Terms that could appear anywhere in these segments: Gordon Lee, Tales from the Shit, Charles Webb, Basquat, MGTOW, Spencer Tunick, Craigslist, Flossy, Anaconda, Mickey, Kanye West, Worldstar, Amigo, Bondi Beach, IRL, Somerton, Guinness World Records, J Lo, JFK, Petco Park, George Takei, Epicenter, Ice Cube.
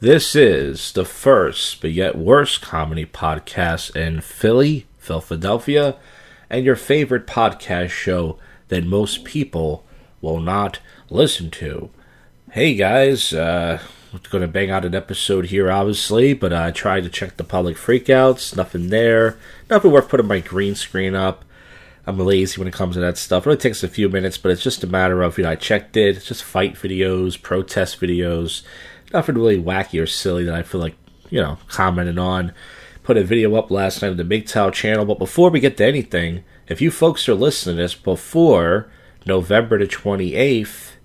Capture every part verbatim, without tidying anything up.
This is the first, but yet worst, comedy podcast in Philly, Philadelphia, and your favorite podcast show that most people will not listen to. Hey guys, uh, I'm going to bang out an episode here, obviously, but I tried to check the public freakouts, nothing there, nothing worth putting my green screen up. I'm lazy when it comes to that stuff. It only takes a few minutes, but it's just a matter of, you know, I checked it, it's just fight videos, protest videos. Nothing really wacky or silly that I feel like, you know, commenting on. Put a video up last night on the M G T O W channel. But before we get to anything, if you folks are listening to this before November the twenty-eighth,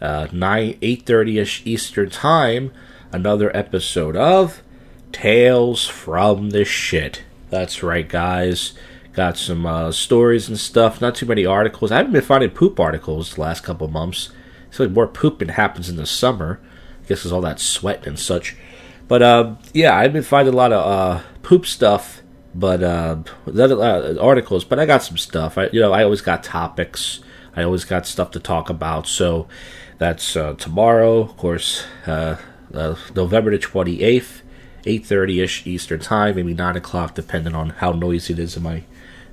uh, nine, eight thirty-ish Eastern Time, another episode of Tales from the Shit. That's right, guys. Got some uh, stories and stuff. Not too many articles. I haven't been finding poop articles the last couple months. It's like more pooping happens in the summer. Guess is all that sweat and such, but uh, yeah, I've been finding a lot of uh, poop stuff, but uh, articles. But I got some stuff. I, you know, I always got topics. I always got stuff to talk about. So that's uh, tomorrow, of course, uh, uh, November the twenty eighth, eight thirty ish Eastern time, maybe nine o'clock, depending on how noisy it is in my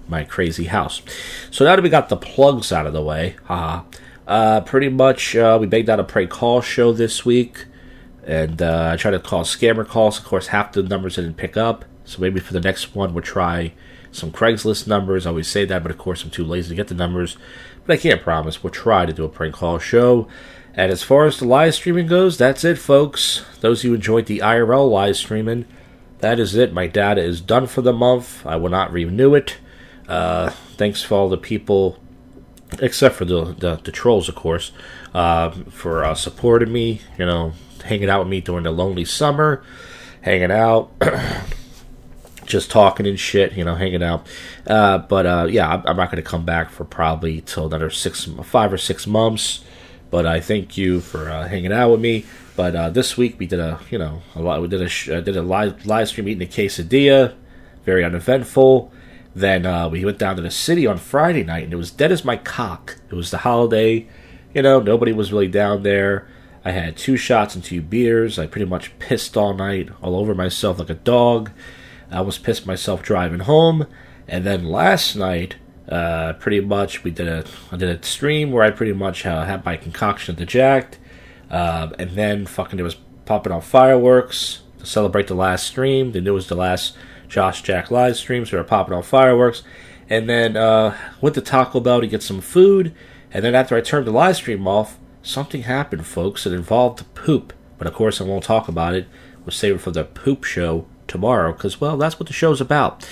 my crazy house. So now that we got the plugs out of the way, haha. Uh, pretty much, uh, we banged out a prank call show this week, and uh, I tried to call scammer calls. Of course, half the numbers I didn't pick up, so maybe for the next one we'll try some Craigslist numbers. I always say that, but of course I'm too lazy to get the numbers, but I can't promise. We'll try to do a prank call show, and as far as the live streaming goes, that's it, folks. Those who enjoyed the I R L live streaming, that is it. My data is done for the month. I will not renew it. Uh, thanks for all the people... except for the, the the trolls, of course, uh, for uh, supporting me, you know, hanging out with me during the lonely summer, hanging out, just talking and shit, you know, hanging out. Uh, but, uh, yeah, I'm, I'm not going to come back for probably till another six, five or six months, but I thank you for uh, hanging out with me. But uh, this week we did a, you know, a lot, we did a, sh- did a live, live stream eating a quesadilla, very uneventful. Then uh, we went down to the city on Friday night, and it was dead as my cock. It was the holiday. You know, nobody was really down there. I had two shots and two beers. I pretty much pissed all night, all over myself like a dog. I was pissed myself driving home. And then last night, uh, pretty much, we did a, I did a stream where I pretty much uh, had my concoction of the Jacked. Uh, and then fucking it was popping off fireworks to celebrate the last stream. Then it was the last... Josh Jack live streams. We were popping on fireworks, and then uh, went to Taco Bell to get some food. And then after I turned the live stream off, something happened, folks, that involved the poop. But of course, I won't talk about it. We'll save it for the poop show tomorrow, because well, that's what the show's about.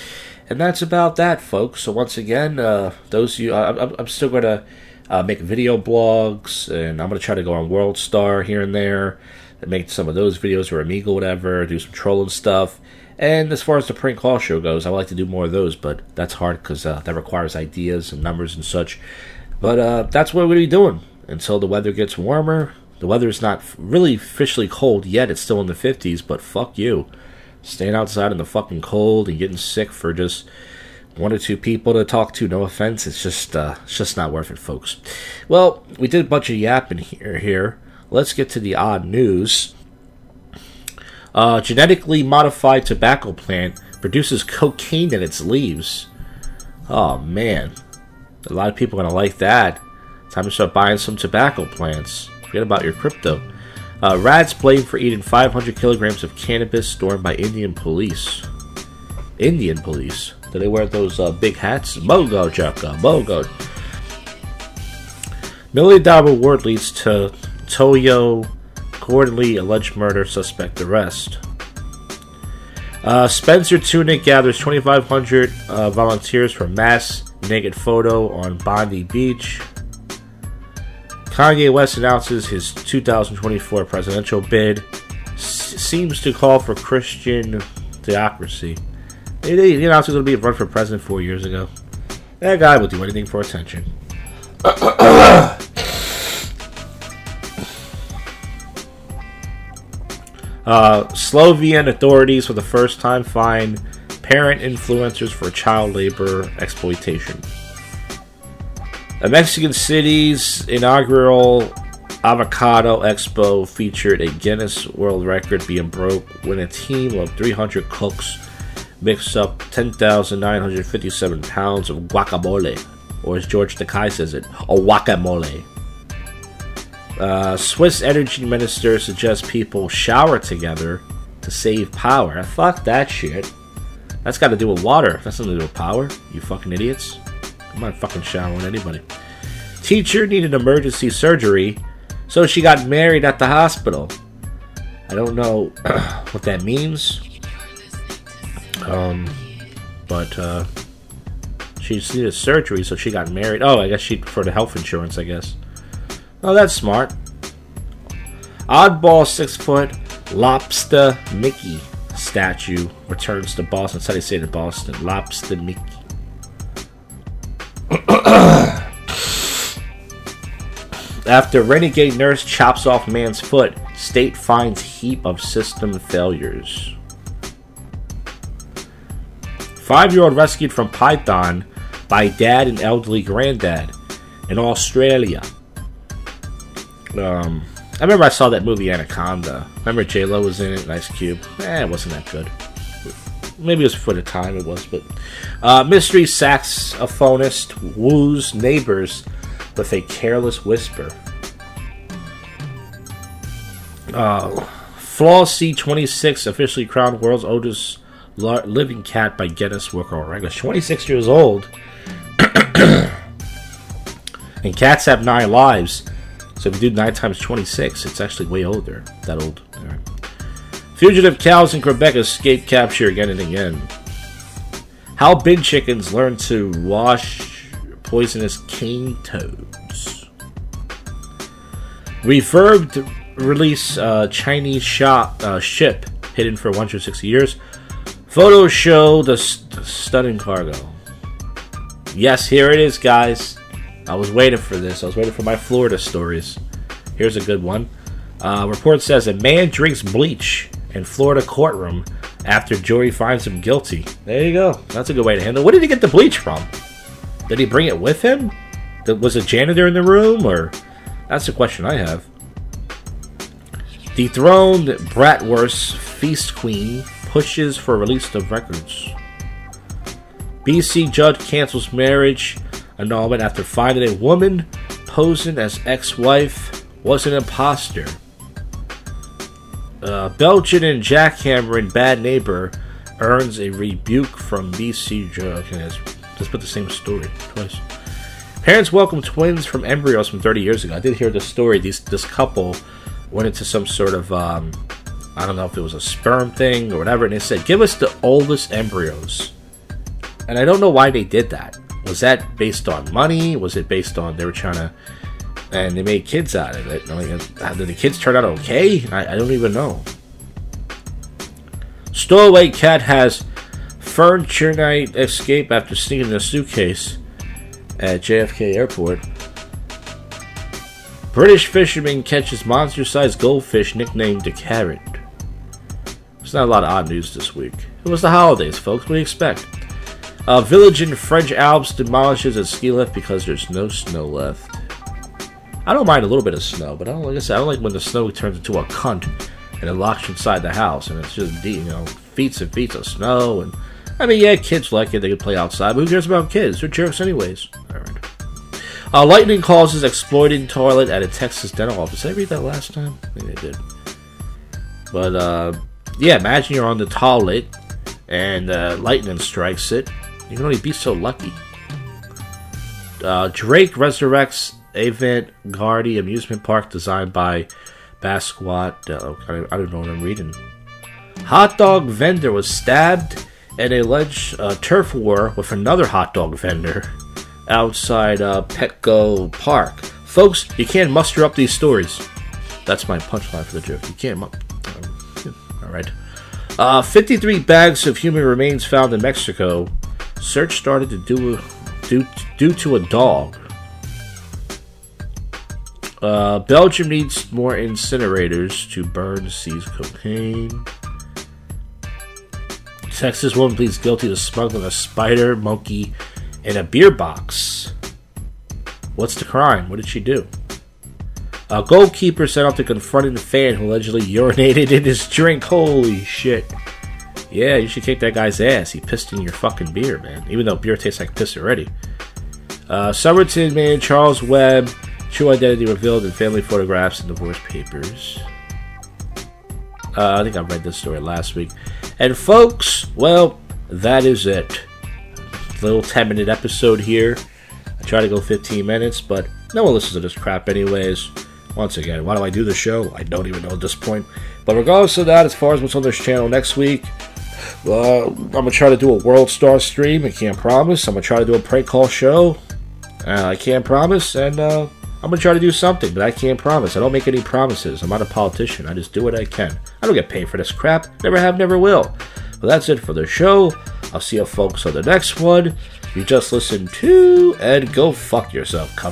And that's about that, folks. So once again, uh, those of you, I, I'm still gonna uh, make video blogs, and I'm gonna try to go on Worldstar here and there, and make some of those videos or Amigo, whatever, do some trolling stuff. And as far as the prank call show goes, I would like to do more of those, but that's hard because uh, that requires ideas and numbers and such. But uh, that's what we'll be doing until the weather gets warmer. The weather's not really officially cold yet. It's still in the fifties, but fuck you. Staying outside in the fucking cold and getting sick for just one or two people to talk to, no offense. It's just uh, it's just not worth it, folks. Well, we did a bunch of yapping here. here. Let's get to the odd news. Uh, genetically modified tobacco plant produces cocaine in its leaves. Oh, man. A lot of people are going to like that. Time to start buying some tobacco plants. Forget about your crypto. Uh, rats blamed for eating five hundred kilograms of cannabis stolen by Indian police. Indian police? Do they wear those uh, big hats? Mogo, Jocko, Mogo. Million dollar reward leads to Toyo... Gordon Lee, alleged murder, suspect arrest. Uh, Spencer Tunick gathers twenty-five hundred uh, volunteers for mass naked photo on Bondi Beach. Kanye West announces his two thousand twenty-four presidential bid. S- seems to call for Christian theocracy. He, he announced he was going to be run for president four years ago. That guy will do anything for attention. Uh, Slovenian authorities for the first time fine parent influencers for child labor exploitation. A Mexican city's inaugural Avocado Expo featured a Guinness World Record being broke when a team of three hundred cooks mixed up ten thousand nine hundred fifty-seven pounds of guacamole, or as George Takei says it, a guacamole. Uh, Swiss energy minister suggests people shower together to save power. Fuck that shit. That's got to do with water. That's nothing to do with power. You fucking idiots. I'm not fucking showering anybody. Teacher needed emergency surgery, so she got married at the hospital. I don't know what that means. Um, but uh, she needed surgery, so she got married. Oh, I guess she for the health insurance, I guess. Oh, that's smart. Oddball six-foot lobster Mickey statue returns to Boston. That's how they say it in Boston. Lobster Mickey. After renegade nurse chops off man's foot, state finds heap of system failures. Five-year-old rescued from python by dad and elderly granddad in Australia. Um, I remember I saw that movie Anaconda. Remember J Lo was in it, and Ice Cube. Eh, it wasn't that good. Maybe it was for the time it was, but uh, mystery saxophonist woos neighbors with a careless whisper. Uh, Flossy twenty-six officially crowned world's oldest living cat by Guinness World Records. twenty-six years old, and cats have nine lives. So if you do nine times twenty-six, it's actually way older. That old. All right. Fugitive cows in Quebec escape capture again and again. How bin chickens learn to wash poisonous cane toads. Reverbed release uh, Chinese shop, uh, ship hidden for one hundred sixty years. Photos show the st- stunning cargo. Yes, here it is, guys. I was waiting for this. I was waiting for my Florida stories. Here's a good one. Uh, report says a man drinks bleach in Florida courtroom after jury finds him guilty. There you go. That's a good way to handle it. Where did he get the bleach from? Did he bring it with him? Was a janitor in the room? Or that's the question I have. Dethroned Bratwurst Feast Queen pushes for release of records. B C judge cancels marriage annulment after finding a woman posing as ex-wife was an imposter. Uh, Belgian and jackhammering bad neighbor earns a rebuke from B C judge. Just put the same story twice. Parents welcome twins from embryos from thirty years ago. I did hear this story. These, this couple went into some sort of, um, I don't know if it was a sperm thing or whatever, and they said, give us the oldest embryos. And I don't know why they did that. Was that based on money? Was it based on they were trying to, and they made kids out of it? I mean, did the kids turn out okay? I, I don't even know. Stowaway cat has furniture night escape after sneaking in a suitcase at J F K Airport. British fisherman catches monster-sized goldfish nicknamed the Carrot. There's not a lot of odd news this week. It was the holidays, folks. What do you expect? A village in French Alps demolishes a ski lift because there's no snow left. I don't mind a little bit of snow, but I don't like I said, I don't like when the snow turns into a cunt and it locks inside the house and it's just, you know, feet and feet of snow and. I mean, yeah, kids like it. They can play outside. But who cares about kids? They're jerks anyways. All right. Uh, lightning causes exploding toilet at a Texas dental office. Did I read that last time? I think I did. But, uh, yeah, imagine you're on the toilet and uh, lightning strikes it. You can only be so lucky. Uh, Drake resurrects avant-garde amusement park designed by Basquat. Uh, I don't know what I'm reading. Hot dog vendor was stabbed at an alleged uh, turf war with another hot dog vendor outside uh, Petco Park. Folks, you can't muster up these stories. That's my punchline for the joke. You can't. Mu- All right. Uh, fifty-three bags of human remains found in Mexico. Search started to do due, due to a dog. Uh, Belgium needs more incinerators to burn seized cocaine. Texas woman pleads guilty to smuggling a spider monkey in a beer box. What's the crime? What did she do? A goalkeeper set out to confronting the fan who allegedly urinated in his drink. Holy shit. Yeah, you should kick that guy's ass. He pissed in your fucking beer, man. Even though beer tastes like piss already. Uh, Somerton man Charles Webb, true identity revealed in family photographs and divorce papers. Uh, I think I read this story last week. And folks, well, that is it. Little ten minute episode here. I try to go fifteen minutes, but no one listens to this crap anyways. Once again, why do I do the show? I don't even know at this point. But regardless of that, as far as what's on this channel next week, uh, I'm going to try to do a Worldstar stream. I can't promise. I'm going to try to do a prank call show. Uh, I can't promise. And uh, I'm going to try to do something, but I can't promise. I don't make any promises. I'm not a politician. I just do what I can. I don't get paid for this crap. Never have, never will. Well, that's it for the show. I'll see you folks on the next one. You just listened to, and go fuck yourself, cuff.